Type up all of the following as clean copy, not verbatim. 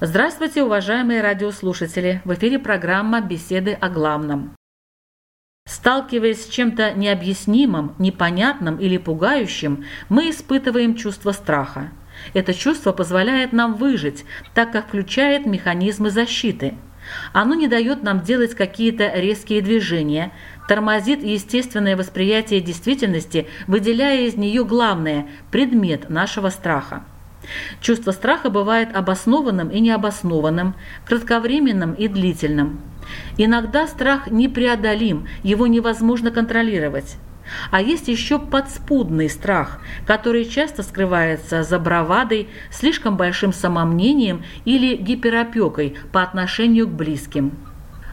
Здравствуйте, уважаемые радиослушатели! В эфире программа «Беседы о главном». Сталкиваясь с чем-то необъяснимым, непонятным или пугающим, мы испытываем чувство страха. Это чувство позволяет нам выжить, так как включает механизмы защиты. Оно не дает нам делать какие-то резкие движения, тормозит естественное восприятие действительности, выделяя из нее главное – предмет нашего страха. Чувство страха бывает обоснованным и необоснованным, кратковременным и длительным. Иногда страх непреодолим, его невозможно контролировать. А есть еще подспудный страх, который часто скрывается за бравадой, слишком большим самомнением или гиперопекой по отношению к близким.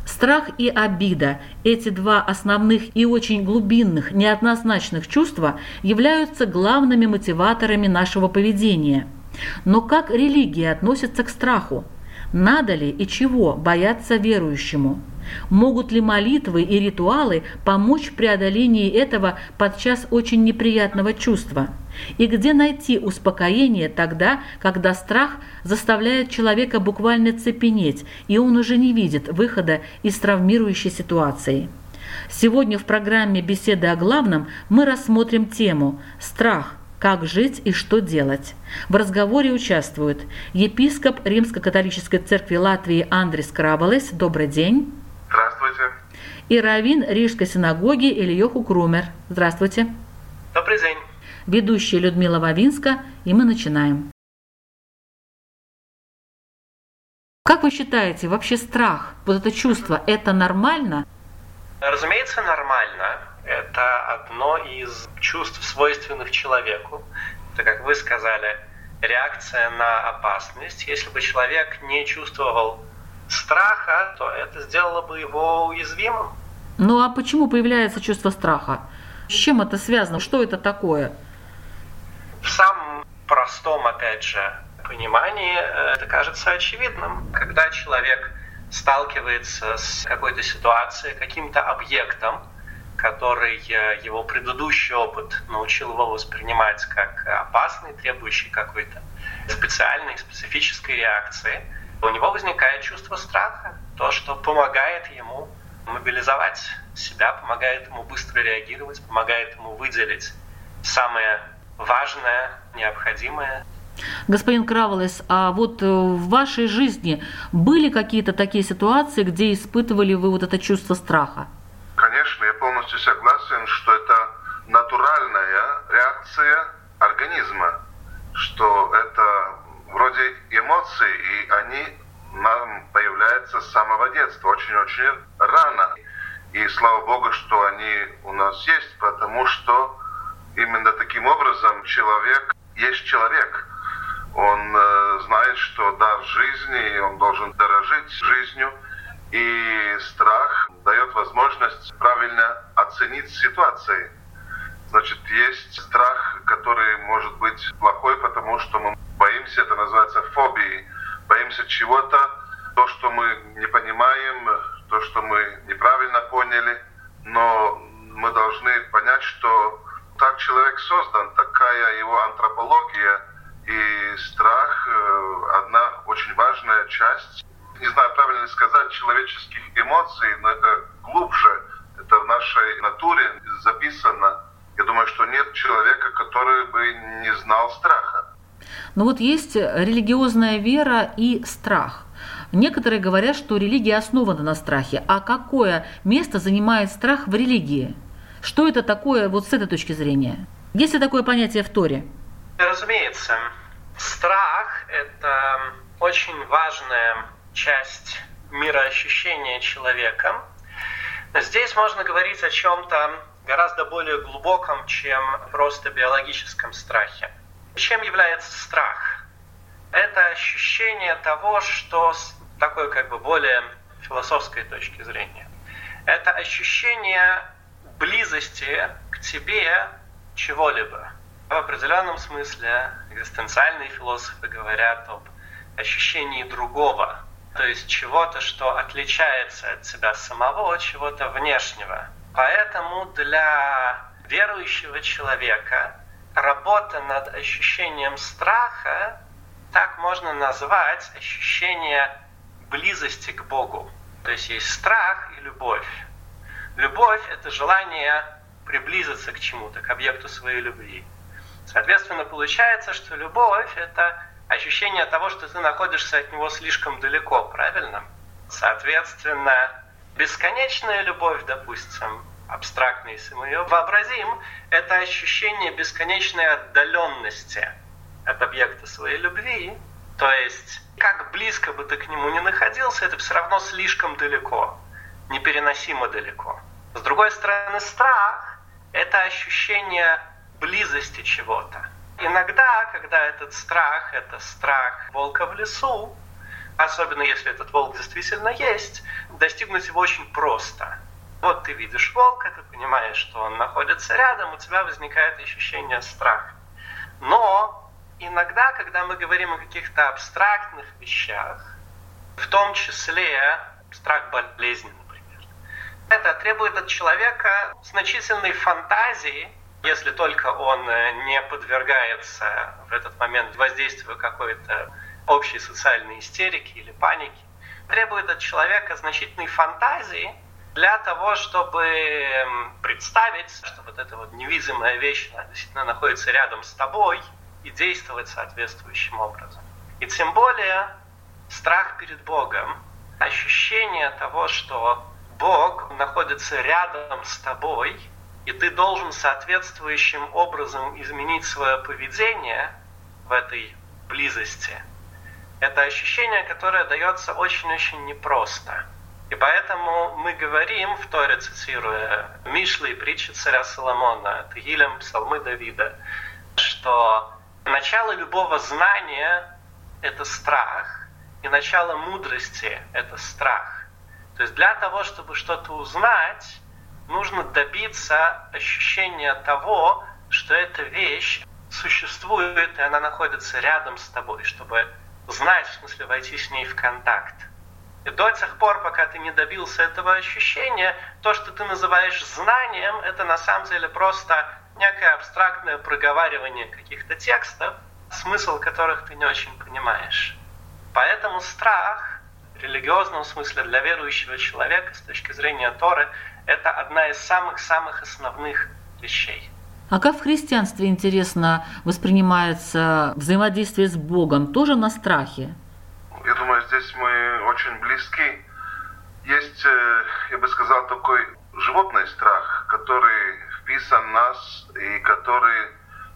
Страх и обида – эти два основных и очень глубинных, неоднозначных чувства являются главными мотиваторами нашего поведения. Но как религия относится к страху? Надо ли и чего бояться верующему? Могут ли молитвы и ритуалы помочь в преодолении этого подчас очень неприятного чувства? И где найти успокоение тогда, когда страх заставляет человека буквально цепенеть, и он уже не видит выхода из травмирующей ситуации? Сегодня в программе «Беседы о главном» мы рассмотрим тему «Страх. Как жить и что делать?». В разговоре участвуют епископ Римско-католической церкви Латвии Андрис Кравалис. Добрый день. Здравствуйте. И раввин Рижской синагоги Элиёху Крумер. Здравствуйте. Добрый день. Ведущая Людмила Вавинская, и мы начинаем. Как вы считаете, вообще страх, вот это чувство, это нормально? Разумеется, нормально. Это одно из чувств, свойственных человеку. Это, как вы сказали, реакция на опасность. Если бы человек не чувствовал страха, то это сделало бы его уязвимым. Ну а почему появляется чувство страха? С чем это связано? Что это такое? В самом простом, опять же, понимании это кажется очевидным. Когда человек сталкивается с какой-то ситуацией, каким-то объектом, который его предыдущий опыт научил его воспринимать как опасный, требующий какой-то специальной, специфической реакции, у него возникает чувство страха, то, что помогает ему мобилизовать себя, помогает ему быстро реагировать, помогает ему выделить самое важное, необходимое. Господин Кравалис, а вот в вашей жизни были какие-то такие ситуации, где испытывали вы вот это чувство страха? Конечно, я полностью согласен, что это натуральная реакция организма, что это вроде эмоции, и они нам появляются с самого детства, очень-очень рано. И слава Богу, что они у нас есть, потому что именно таким образом человек есть человек. Он знает, что да, в жизни он должен дорожить жизнью, и страх дает возможность правильно оценить ситуации. Значит, есть страх, который может быть плохой, потому что мы боимся, это называется фобией, боимся чего-то, то, что мы не понимаем, то, что мы неправильно поняли, но мы должны понять, что так человек создан, такая его антропология, и страх – одна очень важная часть, не знаю, правильно ли сказать, человеческих эмоций, но это глубже, это в нашей натуре записано. Я думаю, что нет человека, который бы не знал страха. Но вот есть религиозная вера и страх. Некоторые говорят, что религия основана на страхе. А какое место занимает страх в религии? Что это такое вот с этой точки зрения? Есть ли такое понятие в Торе? Разумеется. Страх – это очень важная часть мироощущения человека. Здесь можно говорить о чем-то гораздо более глубоком, чем просто биологическом страхе. Чем является страх? Это ощущение того, что с такой как бы более философской точки зрения. Это ощущение близости к тебе чего-либо. В определенном смысле экзистенциальные философы говорят об ощущении другого, то есть чего-то, что отличается от тебя самого, чего-то внешнего. Поэтому для верующего человека работа над ощущением страха так можно назвать ощущение близости к Богу. То есть есть страх и любовь. Любовь – это желание приблизиться к чему-то, к объекту своей любви. Соответственно, получается, что любовь – это ощущение того, что ты находишься от него слишком далеко, правильно? Соответственно, бесконечная любовь, допустим, абстрактная, если мы ее вообразим, это ощущение бесконечной отдаленности от объекта своей любви. То есть, как близко бы ты к нему ни находился, это все равно слишком далеко, непереносимо далеко. С другой стороны, страх – это ощущение близости чего-то. Иногда, когда этот страх – это страх волка в лесу, особенно если этот волк действительно есть, достигнуть его очень просто. Вот ты видишь волка, ты понимаешь, что он находится рядом, у тебя возникает ощущение страха. Но иногда, когда мы говорим о каких-то абстрактных вещах, в том числе страх болезни, например, это требует от человека значительной фантазии, если только он не подвергается в этот момент воздействию какой-то общей социальной истерики или паники, требует от человека значительной фантазии для того, чтобы представить, что вот эта вот невидимая вещь действительно находится рядом с тобой и действовать соответствующим образом. И тем более страх перед Богом, ощущение того, что Бог находится рядом с тобой, и ты должен соответствующим образом изменить свое поведение в этой близости. Это ощущение, которое дается очень-очень непросто. И поэтому мы говорим, в Торе цитируя Мишлей, притчи царя Соломона, Тегилим, псалмы Давида, что начало любого знания – это страх, и начало мудрости – это страх. То есть для того, чтобы что-то узнать, нужно добиться ощущения того, что эта вещь существует, и она находится рядом с тобой, чтобы знать, в смысле, войти с ней в контакт. И до тех пор, пока ты не добился этого ощущения, то, что ты называешь знанием, это на самом деле просто некое абстрактное проговаривание каких-то текстов, смысл которых ты не очень понимаешь. Поэтому страх, в религиозном смысле для верующего человека, с точки зрения Торы, это одна из самых-самых основных вещей. А как в христианстве, интересно, воспринимается взаимодействие с Богом? Тоже на страхе? Я думаю, здесь мы очень близки. Есть, я бы сказал, такой животный страх, который вписан в нас и который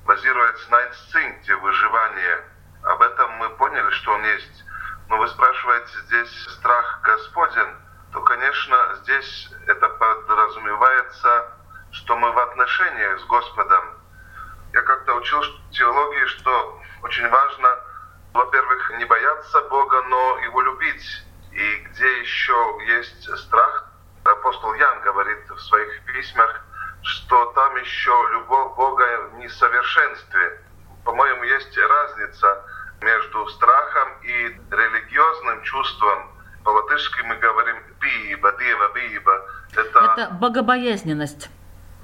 базируется на инстинкте выживания. Об этом мы поняли, что он есть. Но вы спрашиваете, здесь страх Господен, то, конечно, здесь это подразумевается, что мы в отношениях с Господом. Я как-то учил в теологии, что очень важно, во-первых, не бояться Бога, но Его любить. И где еще есть страх, апостол Ян говорит в своих письмах, что там еще любовь Бога в несовершенстве. По-моему, есть разница между страхом и религиозным чувством. По-латышски мы говорим «бииба», «диева», «бииба». Это богобоязненность.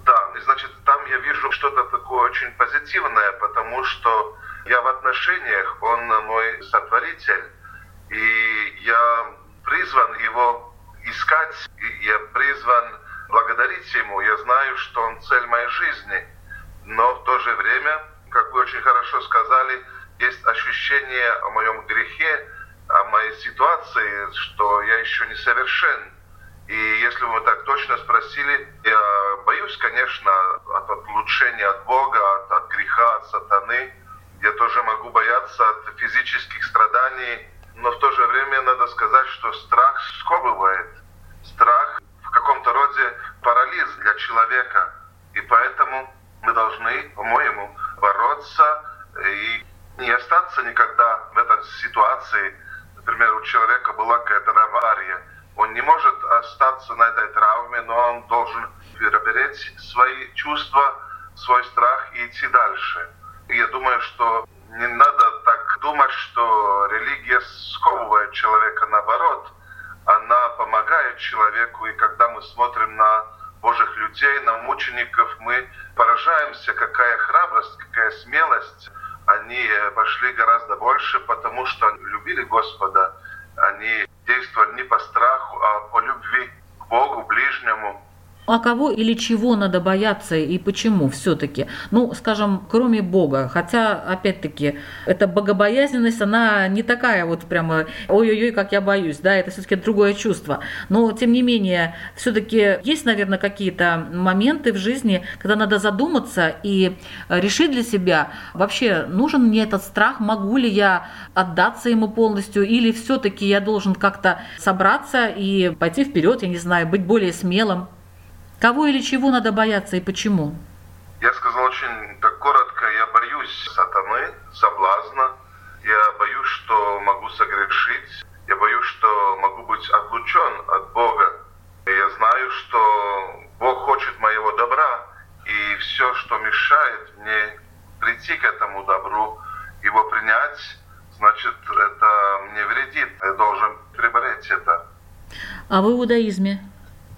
Да, значит, там я вижу что-то такое очень позитивное, потому что я в отношениях, он мой сотворитель, и я призван его искать, и я призван благодарить ему, я знаю, что он цель моей жизни, но в то же время, как вы очень хорошо сказали, есть ощущение о моем грехе, о моей ситуации, что я еще несовершен. И если бы вы так точно спросили, я боюсь, конечно, от отлучения от Бога, от греха, от сатаны. Я тоже могу бояться от физических страданий. Но в то же время надо сказать, что страх сковывает. Страх в каком-то роде парализ для человека. И поэтому мы должны, по-моему, бороться и не остаться никогда в этой ситуации. Например, у человека была какая-то авария. Он не может остаться на этой травме, но он должен перебороть свои чувства, свой страх и идти дальше. И я думаю, что не надо так думать, что религия сковывает человека. Наоборот, она помогает человеку. И когда мы смотрим на Божьих людей, на мучеников, мы поражаемся, какая храбрость, какая смелость они пошли гораздо больше, потому что они любили Господа, они действовали не по страху, а по любви к Богу, ближнему. А кого или чего надо бояться и почему все-таки? Ну, скажем, кроме Бога. Хотя, опять-таки, эта богобоязненность, она не такая вот прямо «ой-ой-ой, как я боюсь», да, это все-таки другое чувство. Но, тем не менее, все-таки есть, наверное, какие-то моменты в жизни, когда надо задуматься и решить для себя, вообще, нужен мне этот страх, могу ли я отдаться ему полностью, или все-таки я должен как-то собраться и пойти вперед, я не знаю, быть более смелым. Кого или чего надо бояться и почему? Я сказал очень так коротко. Я боюсь сатаны, соблазна. Я боюсь, что могу согрешить. Я боюсь, что могу быть отлучен от Бога. И я знаю, что Бог хочет моего добра. И все, что мешает мне прийти к этому добру, его принять, значит, это мне вредит. Я должен прибороть это. А в иудаизме?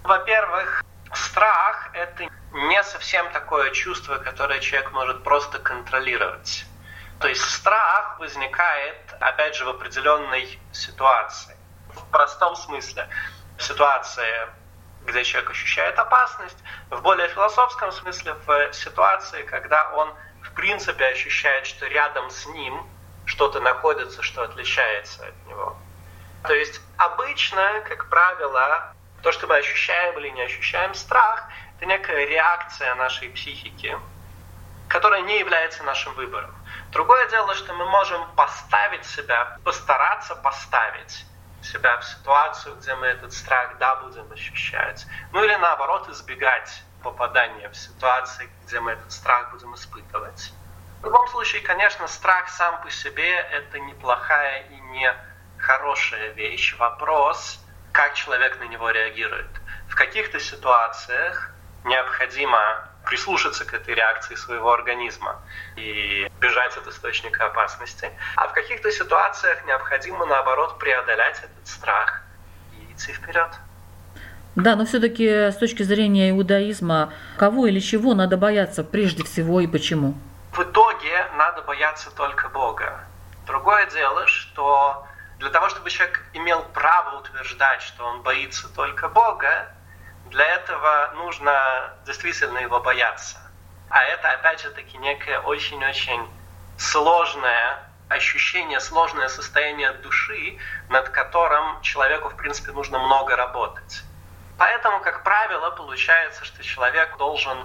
Во-первых, страх – это не совсем такое чувство, которое человек может просто контролировать. То есть страх возникает, опять же, в определенной ситуации. В простом смысле. В ситуации, где человек ощущает опасность, в более философском смысле, в ситуации, когда он, в принципе, ощущает, что рядом с ним что-то находится, что отличается от него. То есть обычно, как правило, то, что мы ощущаем или не ощущаем страх, это некая реакция нашей психики, которая не является нашим выбором. Другое дело, что мы можем поставить себя, постараться поставить себя в ситуацию, где мы этот страх, да, будем ощущать. Ну или наоборот, избегать попадания в ситуации, где мы этот страх будем испытывать. В любом случае, конечно, страх сам по себе – это неплохая и не хорошая вещь. Вопрос, как человек на него реагирует. В каких-то ситуациях необходимо прислушаться к этой реакции своего организма и бежать от источника опасности. А в каких-то ситуациях необходимо, наоборот, преодолеть этот страх и идти вперед. Да, но все-таки с точки зрения иудаизма, кого или чего надо бояться прежде всего и почему? В итоге надо бояться только Бога. Другое дело, что для того, чтобы человек имел право утверждать, что он боится только Бога, для этого нужно действительно его бояться. А это, опять же таки, некое очень-очень сложное ощущение, сложное состояние души, над которым человеку, в принципе, нужно много работать. Поэтому, как правило, получается, что человек должен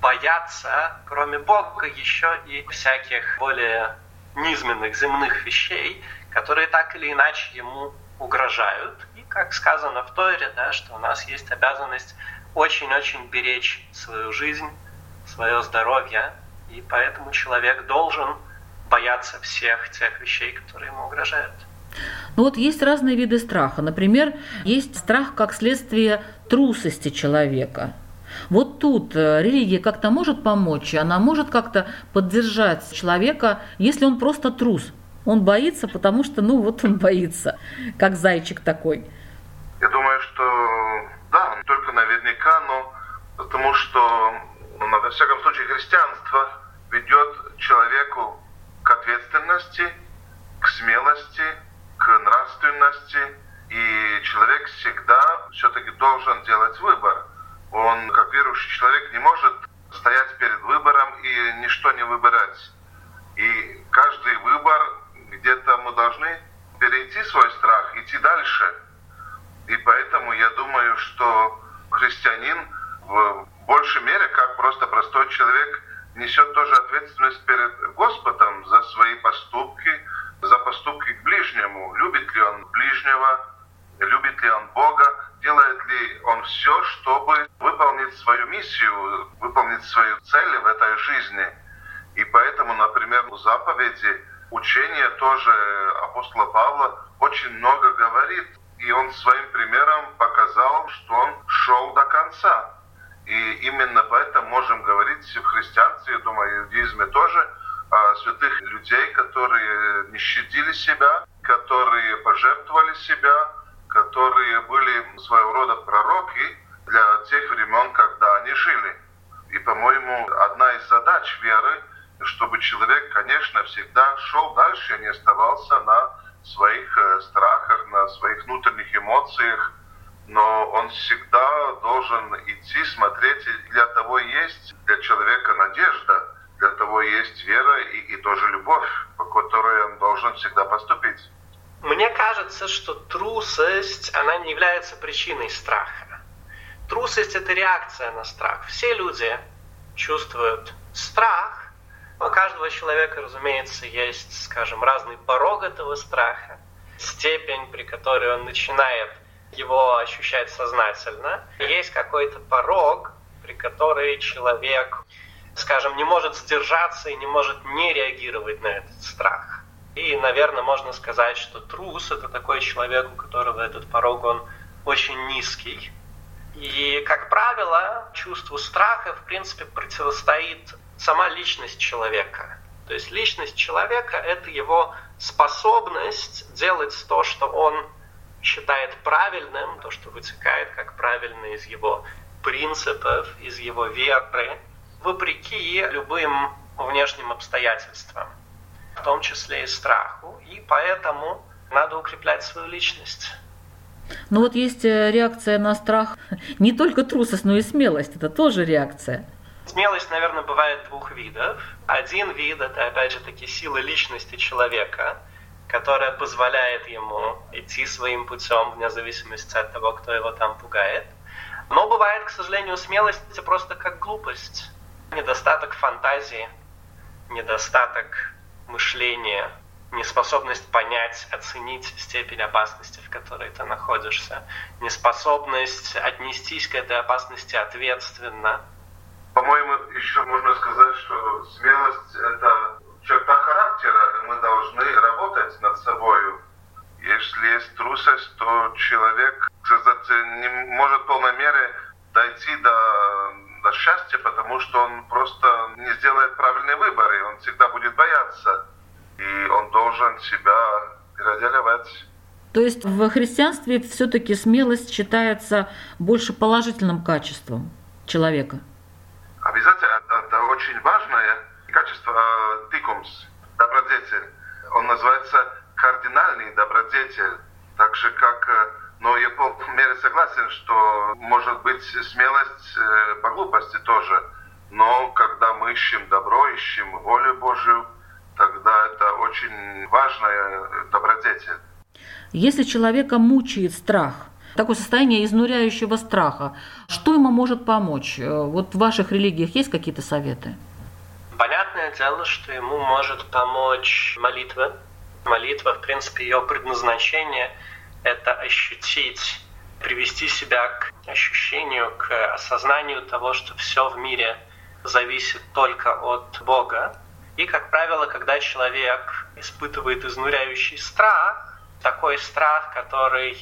бояться, кроме Бога, еще и всяких более низменных земных вещей, которые так или иначе ему угрожают. И, как сказано в Торе, да, что у нас есть обязанность очень-очень беречь свою жизнь, свое здоровье. И поэтому человек должен бояться всех тех вещей, которые ему угрожают. Ну вот есть разные виды страха. Например, есть страх как следствие трусости человека. Вот тут религия как-то может помочь, она может как-то поддержать человека, если он просто трус. Он боится, потому что, ну, вот он боится, как зайчик такой. Я думаю, что да, только наверняка, но потому что, ну, во всяком случае, христианство ведет человеку к ответственности, к смелости, к нравственности, и человек всегда все-таки должен делать выбор. Он, как верующий человек, не может стоять перед выбором и ничто не выбирать. И каждый выбор, где-то мы должны перейти свой страх, идти дальше. И поэтому я думаю, что христианин в большей мере, как просто простой человек, несет тоже ответственность перед Господом за свои поступки, за поступки к ближнему. Любит ли он ближнего, любит ли он Бога, делает ли он все, чтобы выполнить свою миссию, выполнить свою цель в этой жизни. И поэтому, например, в заповеди учение тоже апостола Павла очень много говорит. И он своим примером показал, что он шел до конца. И именно поэтому можем говорить в христианстве, я думаю, в иудаизме тоже, о святых людей, которые не щадили себя, которые пожертвовали себя, которые были своего рода пророки для тех времен, когда они жили. И, по-моему, одна из задач веры чтобы человек, конечно, всегда шел дальше, а не оставался на своих страхах, на своих внутренних эмоциях. Но он всегда должен идти, смотреть. И для того есть для человека надежда, для того есть вера и тоже любовь, по которой он должен всегда поступить. Мне кажется, что трусость, она не является причиной страха. Трусость — это реакция на страх. Все люди чувствуют страх. У каждого человека, разумеется, есть, скажем, разный порог этого страха, степень, при которой он начинает его ощущать сознательно. Есть какой-то порог, при которой человек, скажем, не может сдержаться и не может не реагировать на этот страх. И, наверное, можно сказать, что трус — это такой человек, у которого этот порог, он очень низкий. И, как правило, чувству страха, в принципе, противостоит сама личность человека. То есть личность человека — это его способность делать то, что он считает правильным, то, что вытекает как правильно из его принципов, из его веры, вопреки любым внешним обстоятельствам, в том числе и страху. И поэтому надо укреплять свою личность. Ну вот есть реакция на страх. Не только трусость, но и смелость. Это тоже реакция. Смелость, наверное, бывает двух видов. Один вид — это, опять же таки, сила личности человека, которая позволяет ему идти своим путем, вне зависимости от того, кто его там пугает. Но бывает, к сожалению, смелость — это просто как глупость. Недостаток фантазии, недостаток мышления, неспособность понять, оценить степень опасности, в которой ты находишься, неспособность отнестись к этой опасности ответственно. По-моему, еще можно сказать, что смелость — это черта характера, и мы должны работать над собой. Если есть трусость, то человек, кстати, не может в полной мере дойти до счастья, потому что он просто не сделает правильные выборы, он всегда будет бояться, и он должен себя преодолевать. То есть в христианстве все-таки смелость считается больше положительным качеством человека? Обязательно, это очень важное качество тикумс, добродетель. Он называется кардинальный добродетель. Так же как, но я в полной мере согласен, что может быть смелость по глупости тоже. Но когда мы ищем добро, ищем волю Божию, тогда это очень важная добродетель. Если человека мучает страх, такое состояние изнуряющего страха, что ему может помочь? Вот в ваших религиях есть какие-то советы? Понятное дело, что ему может помочь молитва. Молитва, в принципе, ее предназначение — это ощутить, привести себя к ощущению, к осознанию того, что все в мире зависит только от Бога. И, как правило, когда человек испытывает изнуряющий страх, такой страх, который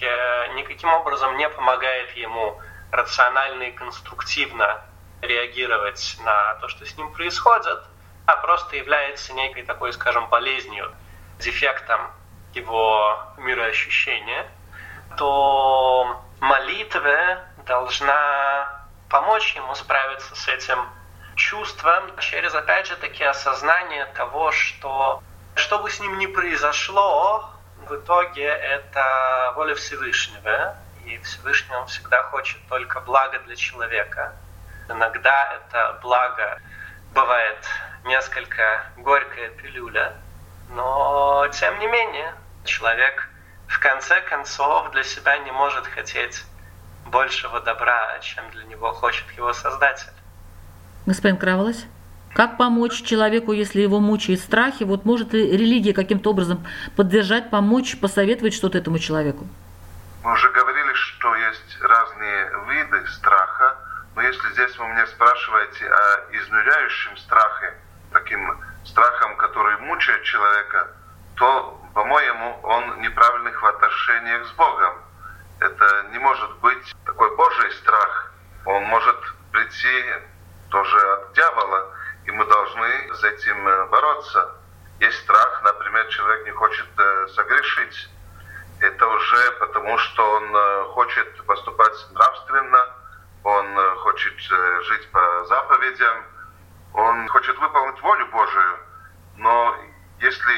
никаким образом не помогает ему рационально и конструктивно реагировать на то, что с ним происходит, а просто является некой такой, скажем, болезнью, дефектом его мироощущения, то молитва должна помочь ему справиться с этим чувством через, опять же таки, осознание того, что что бы с ним ни произошло, в итоге это воля Всевышнего, и Всевышний, он всегда хочет только блага для человека. Иногда это благо бывает несколько горькая пилюля, но тем не менее человек в конце концов для себя не может хотеть большего добра, чем для него хочет его Создатель. Господин Кравалис? Как помочь человеку, если его мучают страхи? Вот может ли религия каким-то образом поддержать, помочь, посоветовать что-то этому человеку? Мы уже говорили, что есть разные виды страха. Но если здесь вы меня спрашиваете о изнуряющем страхе, таким страхом, который мучает человека, то, по-моему, он в неправильных отношениях с Богом. Это не может быть такой Божий страх. Он может прийти тоже от дьявола. И мы должны с этим бороться. Есть страх, например, человек не хочет согрешить. Это уже потому, что он хочет поступать нравственно, он хочет жить по заповедям, он хочет выполнить волю Божию, но если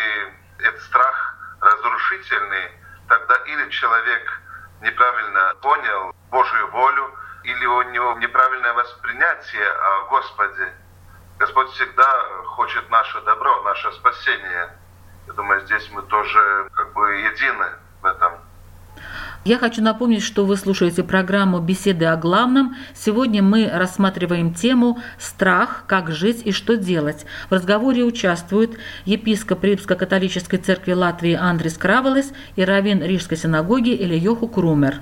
этот страх разрушительный, тогда или человек неправильно понял Божию волю, или у него неправильное воспринятие о Господе. Господь всегда хочет наше добро, наше спасение. Я думаю, здесь мы тоже едины в этом. Я хочу напомнить, что вы слушаете программу «Беседы о главном». Сегодня мы рассматриваем тему «Страх. Как жить и что делать?». В разговоре участвуют епископ Римско-католической церкви Латвии Андрис Кравалис и раввин Рижской синагоги Элиёху Крумер.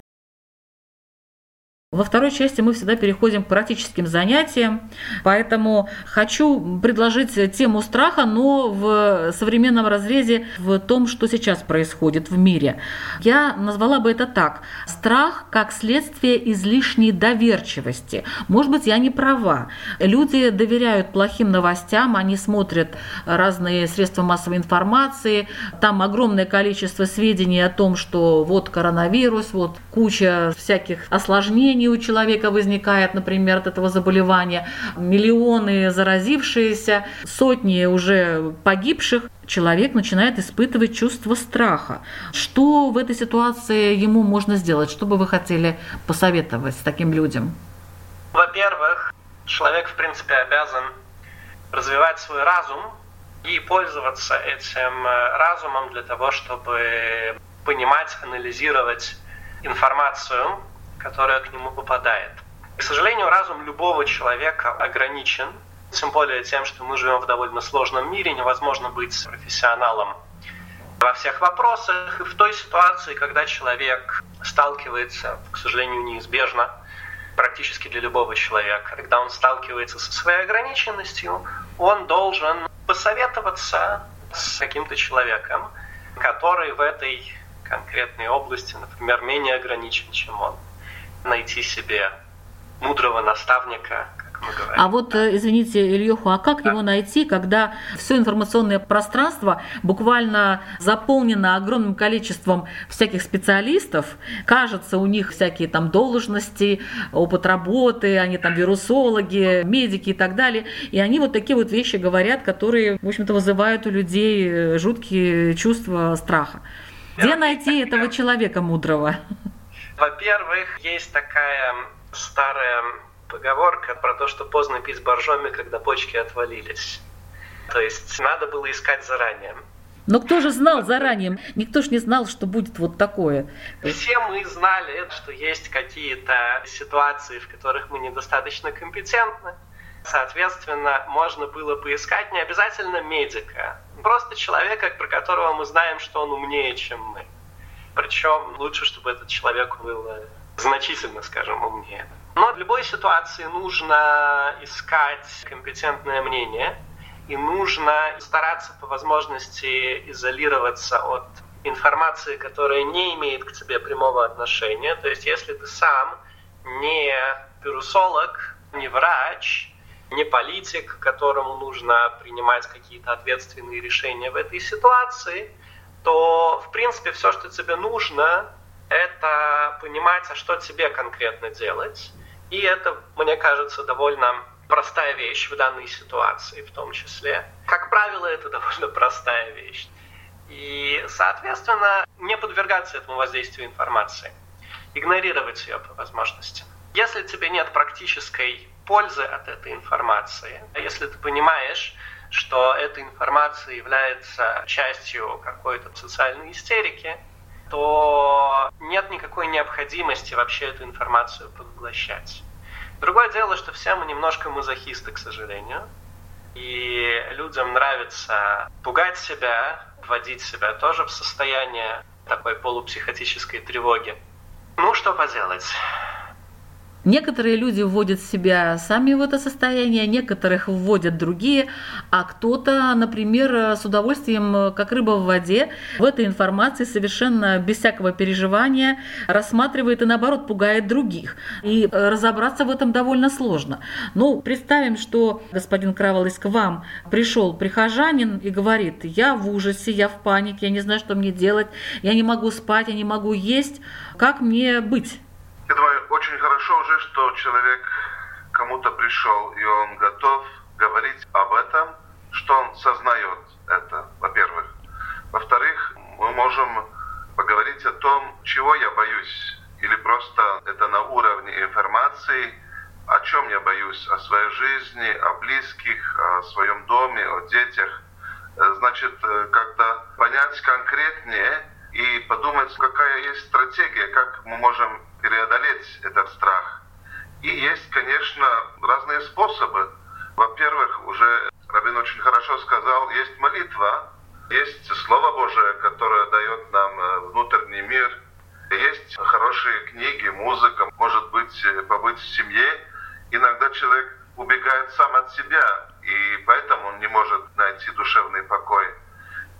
Во второй части мы всегда переходим к практическим занятиям, поэтому хочу предложить тему страха, но в современном разрезе, в том, что сейчас происходит в мире. Я назвала бы это так. Страх как следствие излишней доверчивости. Может быть, я не права. Люди доверяют плохим новостям, они смотрят разные средства массовой информации, там огромное количество сведений о том, что вот коронавирус, вот куча всяких осложнений, у человека возникает, например, от этого заболевания, миллионы заразившиеся, сотни уже погибших, человек начинает испытывать чувство страха. Что в этой ситуации ему можно сделать? Что бы вы хотели посоветовать таким людям? Во-первых, человек, в принципе, обязан развивать свой разум и пользоваться этим разумом для того, чтобы понимать, анализировать информацию, которая к нему попадает. К сожалению, разум любого человека ограничен, тем более тем, что мы живем в довольно сложном мире, невозможно быть профессионалом во всех вопросах. И в той ситуации, когда человек сталкивается, к сожалению, неизбежно, практически для любого человека, когда он сталкивается со своей ограниченностью, он должен посоветоваться с каким-то человеком, который в этой конкретной области, например, менее ограничен, чем он. Найти себе мудрого наставника, как мы говорим. А вот, извините, Элиёху, а как его найти, когда все информационное пространство буквально заполнено огромным количеством всяких специалистов? Кажется, у них всякие там должности, опыт работы, они там вирусологи, медики и так далее. И они вот такие вот вещи говорят, которые, в общем-то, вызывают у людей жуткие чувства страха. Где найти этого человека мудрого? Во-первых, есть такая старая поговорка про то, что поздно пить боржоми, когда почки отвалились. То есть надо было искать заранее. Но кто же знал заранее? Никто же не знал, что будет вот такое. Все мы знали, что есть какие-то ситуации, в которых мы недостаточно компетентны. Соответственно, можно было поискать не обязательно медика, просто человека, про которого мы знаем, что он умнее, чем мы. Причем лучше, чтобы этот человек был значительно, скажем, умнее. Но в любой ситуации нужно искать компетентное мнение и нужно стараться по возможности изолироваться от информации, которая не имеет к тебе прямого отношения. То есть если ты сам не вирусолог, не врач, не политик, которому нужно принимать какие-то ответственные решения в этой ситуации, то, в принципе, все, что тебе нужно, это понимать, а что тебе конкретно делать. И это, мне кажется, довольно простая вещь в данной ситуации в том числе. Как правило, это довольно простая вещь. И, соответственно, не подвергаться этому воздействию информации. Игнорировать ее по возможности. Если тебе нет практической пользы от этой информации, если ты понимаешь, что эта информация является частью какой-то социальной истерики, то нет никакой необходимости вообще эту информацию поглощать. Другое дело, что все мы немножко мазохисты, к сожалению, и людям нравится пугать себя, вводить себя тоже в состояние такой полупсихотической тревоги. Ну, что поделать? Некоторые люди вводят себя сами в это состояние, некоторых вводят другие, а кто-то, например, с удовольствием, как рыба в воде, в этой информации совершенно без всякого переживания рассматривает и, наоборот, пугает других. И разобраться в этом довольно сложно. Но представим, что господин Кравалис, к вам пришел прихожанин и говорит: «Я в ужасе, я в панике, я не знаю, что мне делать, я не могу спать, я не могу есть. Как мне быть?» Я думаю, очень хорошо уже, что человек к кому-то пришел, и он готов говорить об этом, что он сознает это, во-первых. Во-вторых, мы можем поговорить о том, чего я боюсь, или просто это на уровне информации, о чем я боюсь, о своей жизни, о близких, о своем доме, о детях. Значит, как-то понять конкретнее и подумать, какая есть стратегия, как мы можем преодолеть этот страх. И есть, конечно, разные способы. Во-первых, уже Рабин очень хорошо сказал, есть молитва, есть Слово Божие, которое дает нам внутренний мир, есть хорошие книги, музыка, может быть, побыть в семье. Иногда человек убегает сам от себя, и поэтому он не может найти душевный покой.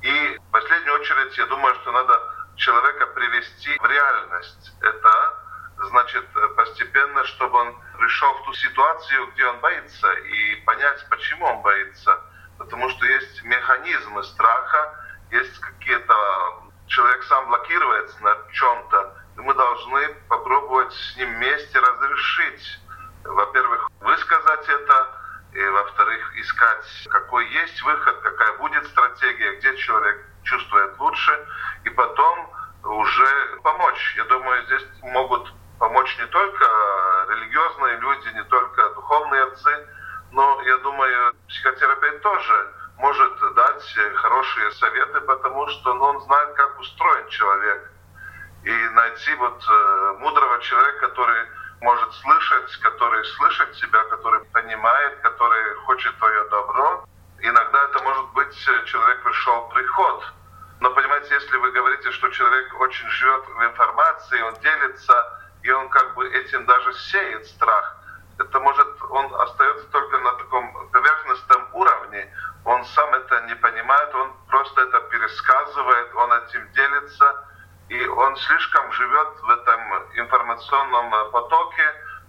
И в последнюю очередь, я думаю, что надо человека привести в реальность. Это значит постепенно, чтобы он пришел в ту ситуацию, где он боится, и понять, почему он боится. Потому что есть механизмы страха, есть какие-то... Человек сам блокируется на чем-то, и мы должны попробовать с ним вместе разрешить. Во-первых, высказать это, и во-вторых, искать, какой есть выход, какая будет стратегия, где человек чувствует лучше, и потом уже помочь. Я думаю, здесь могут помочь не только религиозные люди, не только духовные отцы, но, я думаю, психотерапевт тоже может дать хорошие советы, потому что он знает, как устроен человек. И найти мудрого человека, который может слышать, который слышит тебя, который понимает, который хочет твое добро. Иногда это может быть человек пришел в приход. Но, понимаете, если вы говорите, что человек очень живет в информации, он делится, и он как бы этим даже сеет страх, это может, он остается только на таком поверхностном уровне, он сам это не понимает, он просто это пересказывает, он этим делится, и он слишком живет в этом информационном потоке,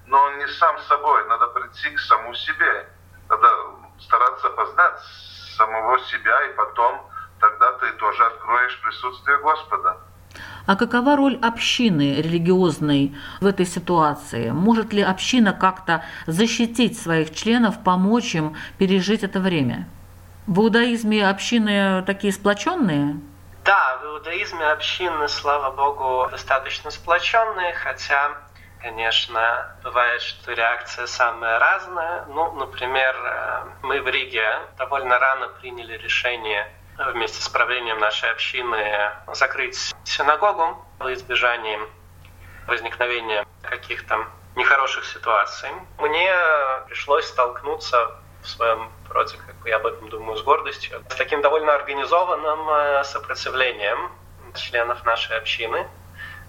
но он не сам собой, надо прийти к самому себе, надо стараться познать самого себя, и потом тогда ты тоже откроешь присутствие Господа. А какова роль общины религиозной в этой ситуации? Может ли община как-то защитить своих членов, помочь им пережить это время? В иудаизме общины такие сплоченные? Да, в иудаизме общины, слава богу, достаточно сплоченные, хотя, конечно, бывает, что реакция самая разная. Ну, например, мы в Риге довольно рано приняли решение вместе с правлением нашей общины закрыть синагогу во избежание возникновения каких-то нехороших ситуаций. Мне пришлось столкнуться в своем роде, как я об этом думаю, с гордостью, с таким довольно организованным сопротивлением членов нашей общины.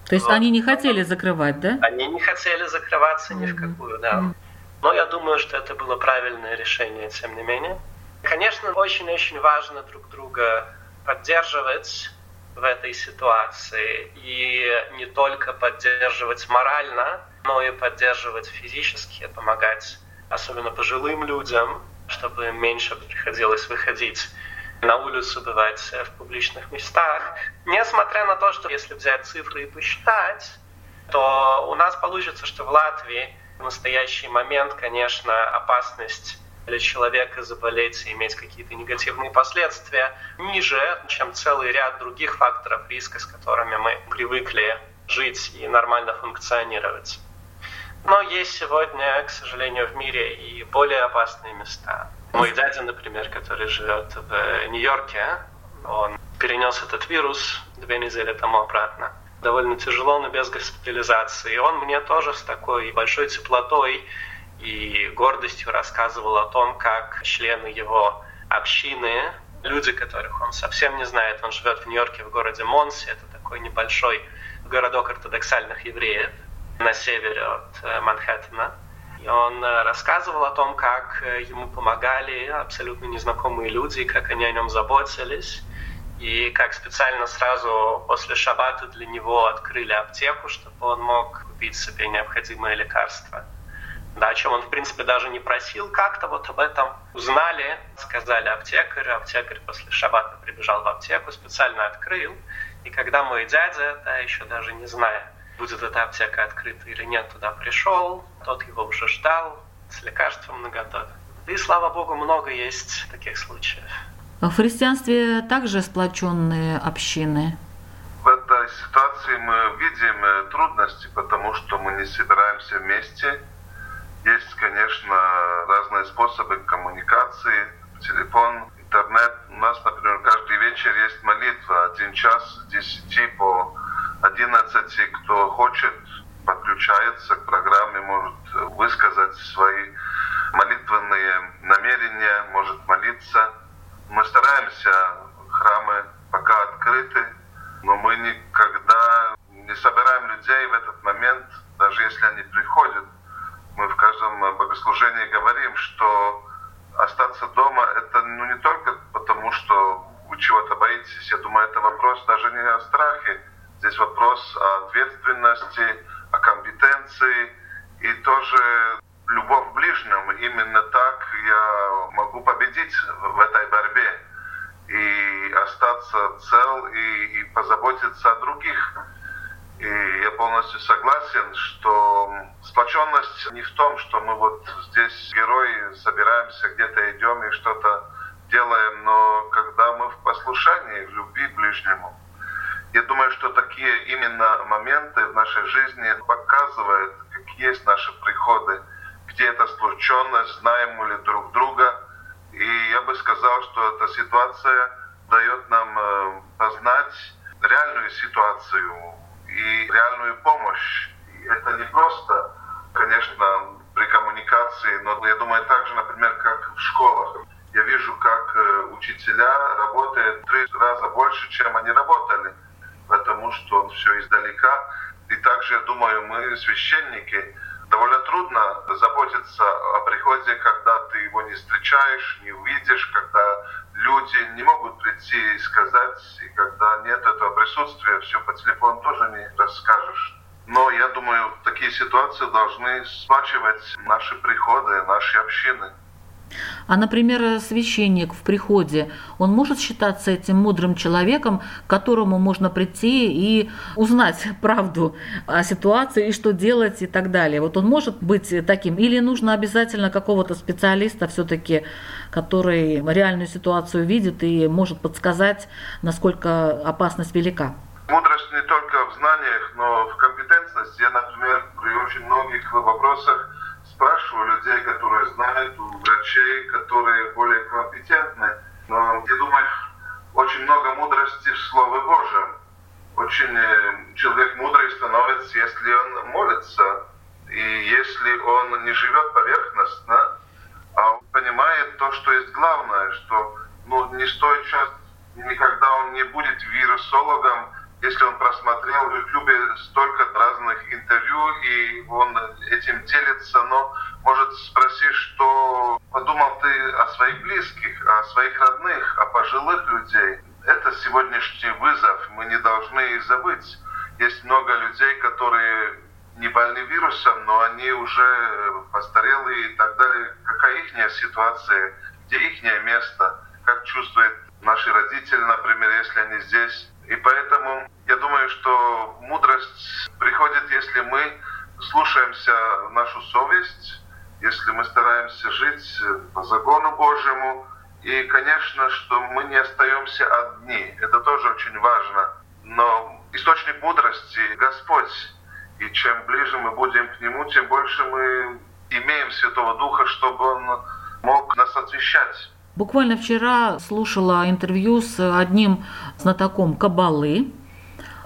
То есть они не хотели закрывать, да? Они не хотели закрываться ни в какую, да. Но я думаю, что это было правильное решение, тем не менее. Конечно, очень-очень важно друг друга поддерживать в этой ситуации. И не только поддерживать морально, но и поддерживать физически, помогать особенно пожилым людям, чтобы им меньше приходилось выходить на улицу, бывать в публичных местах. Несмотря на то, что если взять цифры и посчитать, то у нас получится, что в Латвии в настоящий момент, конечно, опасность для человека заболеть и иметь какие-то негативные последствия ниже, чем целый ряд других факторов риска, с которыми мы привыкли жить и нормально функционировать. Но есть сегодня, к сожалению, в мире и более опасные места. Мой дядя, например, который живет в Нью-Йорке, он перенес этот вирус 2 недели тому обратно. Довольно тяжело, но без госпитализации. И он мне тоже с такой большой теплотой и гордостью рассказывал о том, как члены его общины, люди, которых он совсем не знает, он живет в Нью-Йорке, в городе Монси, это такой небольшой городок ортодоксальных евреев на севере от Манхэттена. И он рассказывал о том, как ему помогали абсолютно незнакомые люди, как они о нем заботились, и как специально сразу после шаббата для него открыли аптеку, чтобы он мог купить себе необходимые лекарства. Да, о чем он, в принципе, даже не просил, как-то вот об этом узнали, сказали аптекарю. Аптекарь после шаббата прибежал в аптеку, специально открыл. И когда мой дядя, да, еще даже не зная, будет эта аптека открыта или нет, туда пришел, тот его уже ждал с лекарством наготове. И, слава Богу, много есть таких случаев. В христианстве также сплоченные общины. В этой ситуации мы видим трудности, потому что мы не собираемся вместе. Есть, конечно, разные способы коммуникации, телефон, интернет. У нас, например, каждый вечер есть молитва, 1 час с 10 по 11. Кто хочет, подключается к программе, может высказать свои молитвенные намерения, может молиться. Мы стараемся, храмы пока открыты, но мы никогда не собираем людей в этот момент, даже если они приходят. Мы в каждом богослужении говорим, что остаться дома – это не только потому, что вы чего-то боитесь. Я думаю, это вопрос даже не о страхе. Здесь вопрос о ответственности, о компетенции и тоже любовь к ближнему. Именно так я могу победить в этой борьбе и остаться цел и позаботиться о других. И я полностью согласен, что сплоченность не в том, что мы вот здесь герои, собираемся, где-то идем и что-то делаем, но когда мы в послушании, в любви к ближнему. Я думаю, что такие именно моменты в нашей жизни показывают, какие есть наши приходы, где эта сплоченность, знаем мы ли друг друга. И я бы сказал, что эта ситуация дает нам познать реальную ситуацию и реальную помощь. И это не просто, конечно, при коммуникации, но я думаю, так же, например, как в школах. Я вижу, как учителя работают 3 раза больше, чем они работали, потому что он все издалека. И также, я думаю, мы, священники, довольно трудно заботиться о приходе, когда ты его не встречаешь, не увидишь, когда люди не могут прийти и сказать, и когда нет этого присутствия, все по телефону тоже не расскажешь. Но я думаю, такие ситуации должны сплачивать наши приходы, наши общины. А, например, священник в приходе, он может считаться этим мудрым человеком, к которому можно прийти и узнать правду о ситуации, и что делать и так далее. Вот он может быть таким? Или нужно обязательно какого-то специалиста все-таки, который реальную ситуацию видит и может подсказать, насколько опасность велика? Мудрость не только в знаниях, но в компетентности. Я, например, при очень многих вопросах спрашиваю людей, которые знают, у врачей, которые более компетентны. Но, я думаю, очень много мудрости в Слове Божьем. Очень человек мудрый становится, если он молится, и если он не живет поверхностно, а понимает то, что есть главное, что не стоит сейчас, никогда он не будет вирусологом, если он просмотрел в Ютубе столько разных интервью, и он этим делится, но может спросить, что подумал ты о своих близких, о своих родных, о пожилых людей. Это сегодняшний вызов, мы не должны их забыть. Есть много людей, которые не больны вирусом, но они уже постарелые и так далее. Какая их ситуация, где их место, как чувствуют наши родители, например, если они здесь. И поэтому я думаю, что мудрость приходит, если мы слушаемся нашу совесть, если мы стараемся жить по закону Божьему. И, конечно, что мы не остаемся одни. Это тоже очень важно. Но источник мудрости – Господь. И чем ближе мы будем к Нему, тем больше мы имеем Святого Духа, чтобы Он мог нас освещать. Буквально вчера слушала интервью с одним знатоком каббалы,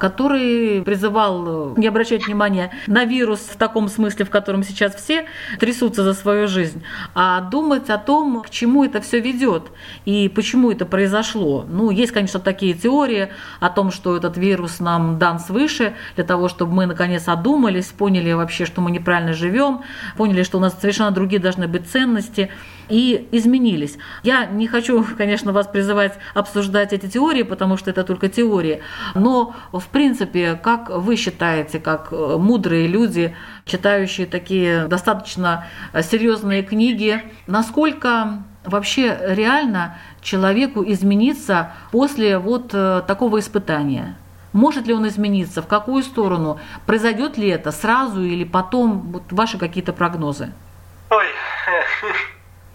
который призывал не обращать внимания на вирус в таком смысле, в котором сейчас все трясутся за свою жизнь, а думать о том, к чему это все ведет и почему это произошло. Есть, конечно, такие теории о том, что этот вирус нам дан свыше для того, чтобы мы, наконец, одумались, поняли вообще, что мы неправильно живем, поняли, что у нас совершенно другие должны быть ценности и изменились. Я не хочу, конечно, вас призывать обсуждать эти теории, потому что это только теории, но в принципе, как вы считаете, как мудрые люди, читающие такие достаточно серьезные книги, насколько вообще реально человеку измениться после вот такого испытания? Может ли он измениться? В какую сторону? Произойдет ли это сразу или потом? Ваши какие-то прогнозы?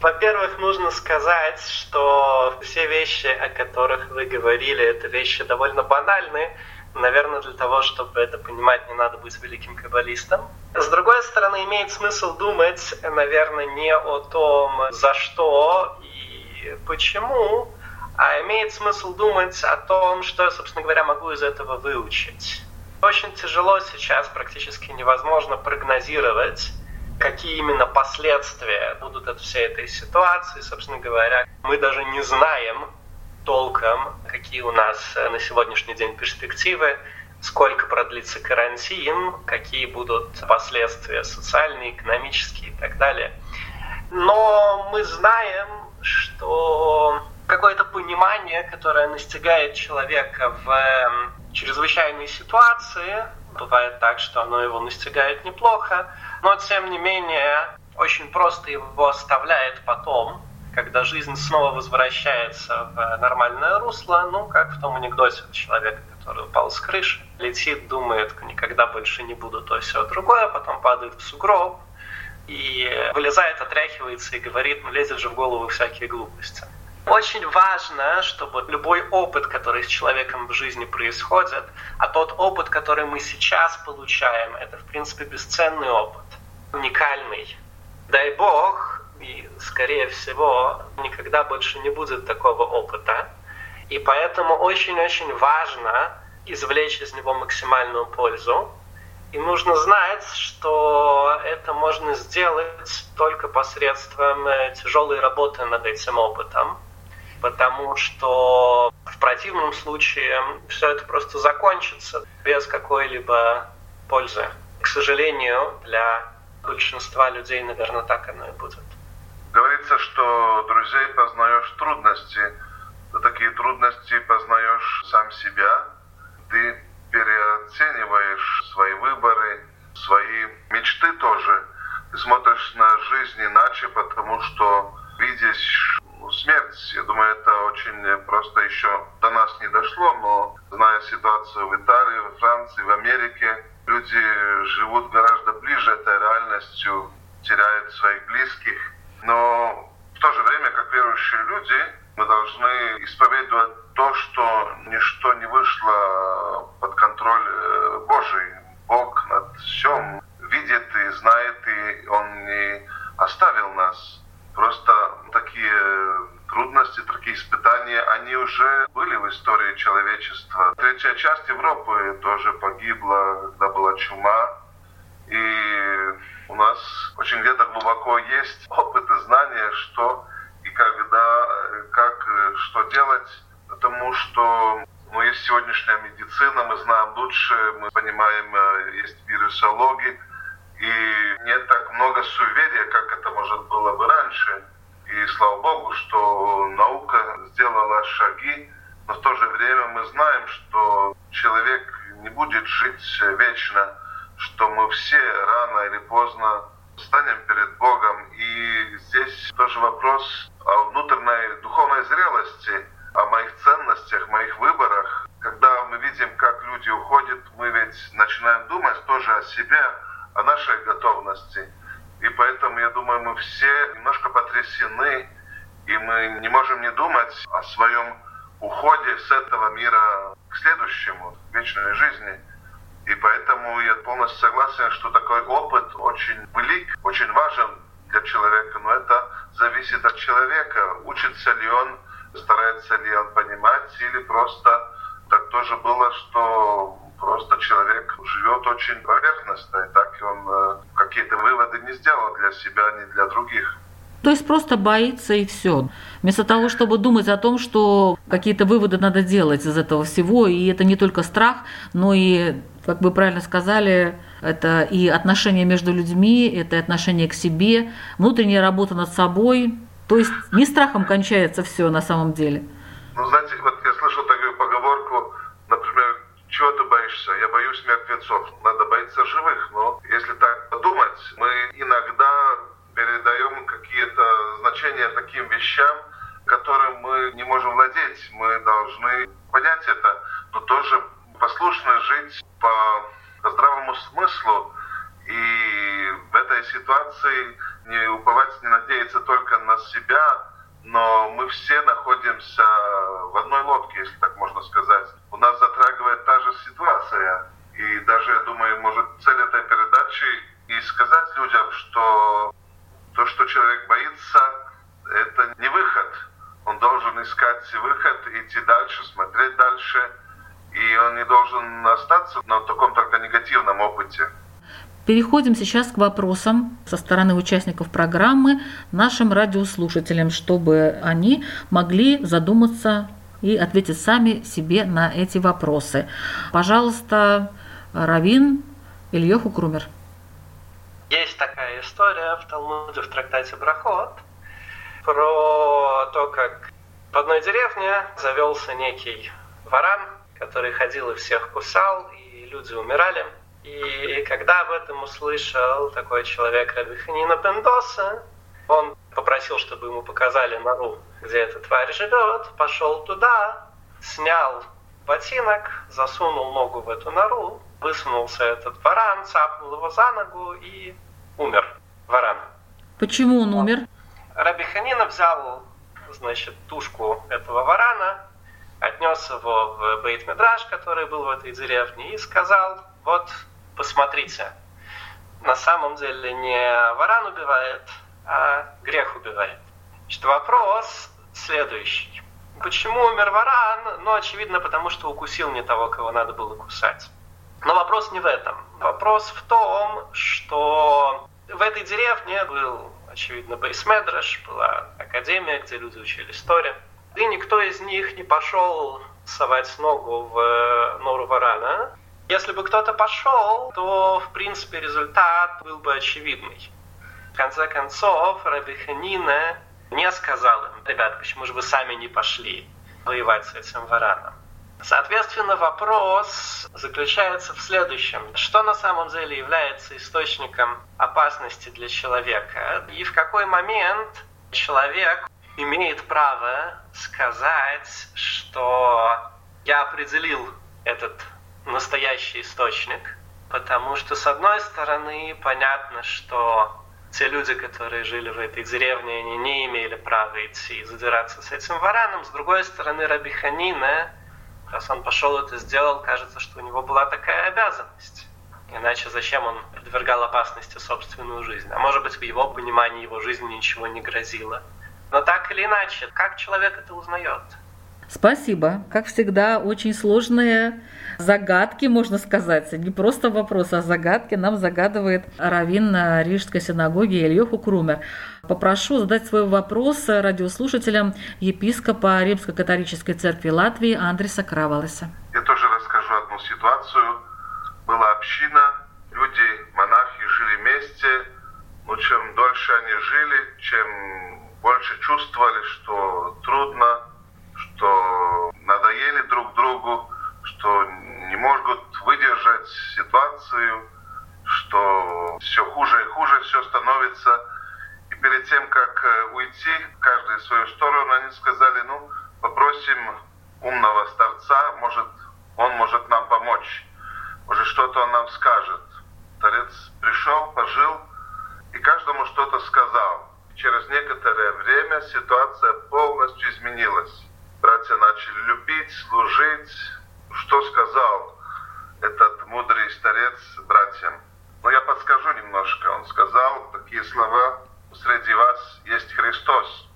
Во-первых, нужно сказать, что все вещи, о которых вы говорили, это вещи довольно банальные. Наверное, для того, чтобы это понимать, не надо быть великим каббалистом. С другой стороны, имеет смысл думать, наверное, не о том, за что и почему, а имеет смысл думать о том, что я, собственно говоря, могу из этого выучить. Очень тяжело сейчас, практически невозможно прогнозировать, какие именно последствия будут от всей этой ситуации. Собственно говоря, мы даже не знаем толком, какие у нас на сегодняшний день перспективы, сколько продлится карантин, какие будут последствия социальные, экономические и так далее. Но мы знаем, что какое-то понимание, которое настигает человека в чрезвычайной ситуации, бывает так, что оно его настигает неплохо, но, тем не менее, очень просто его оставляет потом, когда жизнь снова возвращается в нормальное русло, ну, как в том анекдоте человека, который упал с крыши, летит, думает, никогда больше не буду то, все другое, потом падает в сугроб и вылезает, отряхивается и говорит, лезет же в голову всякие глупости. Очень важно, чтобы любой опыт, который с человеком в жизни происходит, а тот опыт, который мы сейчас получаем, это, в принципе, бесценный опыт, уникальный. Дай бог, и, скорее всего, никогда больше не будет такого опыта. И поэтому очень-очень важно извлечь из него максимальную пользу. И нужно знать, что это можно сделать только посредством тяжелой работы над этим опытом. Потому что в противном случае все это просто закончится без какой-либо пользы. К сожалению, для большинства людей, наверное, так оно и будет. Говорится, что друзей познаешь трудности, но такие трудности познаешь сам себя. Ты переоцениваешь свои выборы, свои мечты тоже. Ты смотришь на жизнь иначе, потому что видишь смерть. Я думаю, это очень просто еще до нас не дошло, но зная ситуацию в Италии, во Франции, в Америке, люди живут гораздо ближе этой реальностью, теряют своих близких. Но в то же время, как верующие люди, мы должны исповедовать то, что ничто не вышло под контроль Божий. Бог над всем видит и знает, и Он не оставил нас. Просто такие трудности, такие испытания, они уже были в истории человечества. Третья часть Европы тоже погибла, когда была чума. И у нас очень где-то глубоко есть опыт и знание, что и когда, как, что делать. Потому что есть сегодняшняя медицина, мы знаем лучше, мы понимаем, есть вирусологи. И нет так много суеверия, как это, может, было бы раньше. И слава Богу, что наука сделала шаги, но в то же время мы знаем, что человек не будет жить вечно, что мы все рано или поздно станем перед Богом. И здесь тоже вопрос о внутренней духовной зрелости, о моих ценностях, моих выборах. Когда мы видим, как люди уходят, мы ведь начинаем думать тоже о себе, о нашей готовности. И поэтому, я думаю, мы все немножко потрясены, и мы не можем не думать о своем уходе с этого мира к следующему, к вечной жизни. И поэтому я полностью согласен, что такой опыт очень велик, очень важен для человека, но это зависит от человека. Учится ли он, старается ли он понимать, или просто так тоже было, что просто человек живет очень поверхностно, и так он какие-то выводы не сделал для себя, не для других. То есть просто боится и все. Вместо того, чтобы думать о том, что какие-то выводы надо делать из этого всего, и это не только страх, но и, как вы правильно сказали, это и отношения между людьми, это отношение к себе, внутренняя работа над собой. То есть не страхом кончается все на самом деле. Ну, знаете, вот я слышал такую поговорку, например, чего ты боишься? Я боюсь мертвецов. Надо бояться живых. Но если так подумать, мы иногда передаем какие-то значения таким вещам, которым мы не можем владеть. Мы должны понять это, но тоже послушно жить по здравому смыслу И в этой ситуации не уповать, не надеяться только на себя, но мы все находимся в одной лодке, если так можно сказать. У нас затрагивает та же ситуация. И даже, я думаю, может, цель этой передачи и сказать людям, что то, что человек боится, это не выход. Он должен искать выход, идти дальше, смотреть дальше. И он не должен остаться на таком только негативном опыте. Переходим сейчас к вопросам со стороны участников программы нашим радиослушателям, чтобы они могли задуматься и ответить сами себе на эти вопросы. Пожалуйста, раввин Элиёху Крумер. Есть такая история в Талмуде, в трактате Брахот, про то, как в одной деревне завелся некий варан, который ходил и всех кусал, и люди умирали. И когда об этом услышал такой человек Раби Ханина бен Доса, он попросил, чтобы ему показали нору, где эта тварь живет, пошел туда, снял ботинок, засунул ногу в эту нору, высунулся этот варан, цапнул его за ногу и умер варан. Почему он умер? Раби Ханина взял, тушку этого варана, отнес его в Бейс Медрэш, который был в этой деревне, и сказал: вот, посмотрите, на самом деле не варан убивает, а грех убивает. Вопрос следующий. Почему умер варан? Очевидно, потому что укусил не того, кого надо было кусать. Но вопрос не в этом. Вопрос в том, что в этой деревне был, очевидно, Бейс Медрэш, была академия, где люди учились Торе. И никто из них не пошел совать ногу в нору варана. Если бы кто-то пошел, то, в принципе, результат был бы очевидный. В конце концов, Раби Ханина не сказал им: ребят, почему же вы сами не пошли воевать с этим вараном? Соответственно, вопрос заключается в следующем. Что на самом деле является источником опасности для человека? И в какой момент человек имеет право сказать, что я определил этот настоящий источник, потому что, с одной стороны, понятно, что те люди, которые жили в этой деревне, они не имели права идти и задираться с этим вараном. С другой стороны, Раби Ханина, раз он пошел это сделал, кажется, что у него была такая обязанность. Иначе зачем он подвергал опасности собственную жизнь? А может быть, в его понимании его жизни ничего не грозило. Но так или иначе, как человек это узнает? Спасибо. Как всегда, очень сложные загадки, можно сказать. Не просто вопрос, а загадки нам загадывает раввин Рижской синагоги Элиёху Крумер. Попрошу задать свой вопрос радиослушателям епископа Римско-католической церкви Латвии Андриса Кравалиса. Я тоже расскажу одну ситуацию. Была община, люди, монахи жили вместе. Но чем дольше они жили, чем больше чувствовали, что трудно, что надоели друг другу, что не могут выдержать ситуацию, что все хуже и хуже все становится. И перед тем, как уйти, каждый в свою сторону, они сказали: попросим умного старца, он может нам помочь, может, что-то он нам скажет. Старец пришел, пожил и каждому что-то сказал. Через некоторое время ситуация полностью изменилась. Братья начали любить, служить. Что сказал этот мудрый старец братьям? Я подскажу немножко. Он сказал такие слова: «Среди вас есть Христос».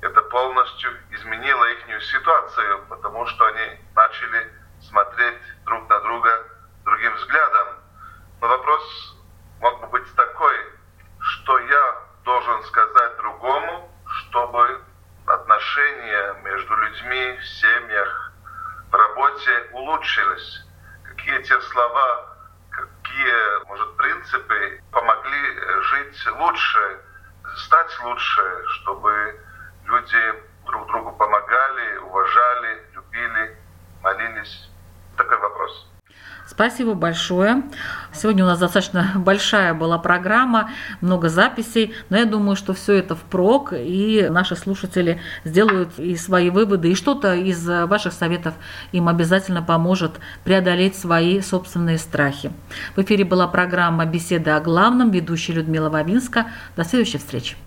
Это полностью изменило их ситуацию, потому что они начали смотреть друг на друга другим взглядом. Но вопрос мог бы быть такой, что я должен сказать другому, чтобы отношения между людьми в семьях, в работе улучшились. Какие те слова, какие, принципы помогли жить лучше, стать лучше, чтобы люди друг другу помогали, уважали, любили, молились. Такой вопрос. Спасибо большое. Сегодня у нас достаточно большая была программа, много записей, но я думаю, что все это впрок, и наши слушатели сделают и свои выводы, и что-то из ваших советов им обязательно поможет преодолеть свои собственные страхи. В эфире была программа «Беседы о главном», ведущая Людмила Вавинская. До следующей встречи.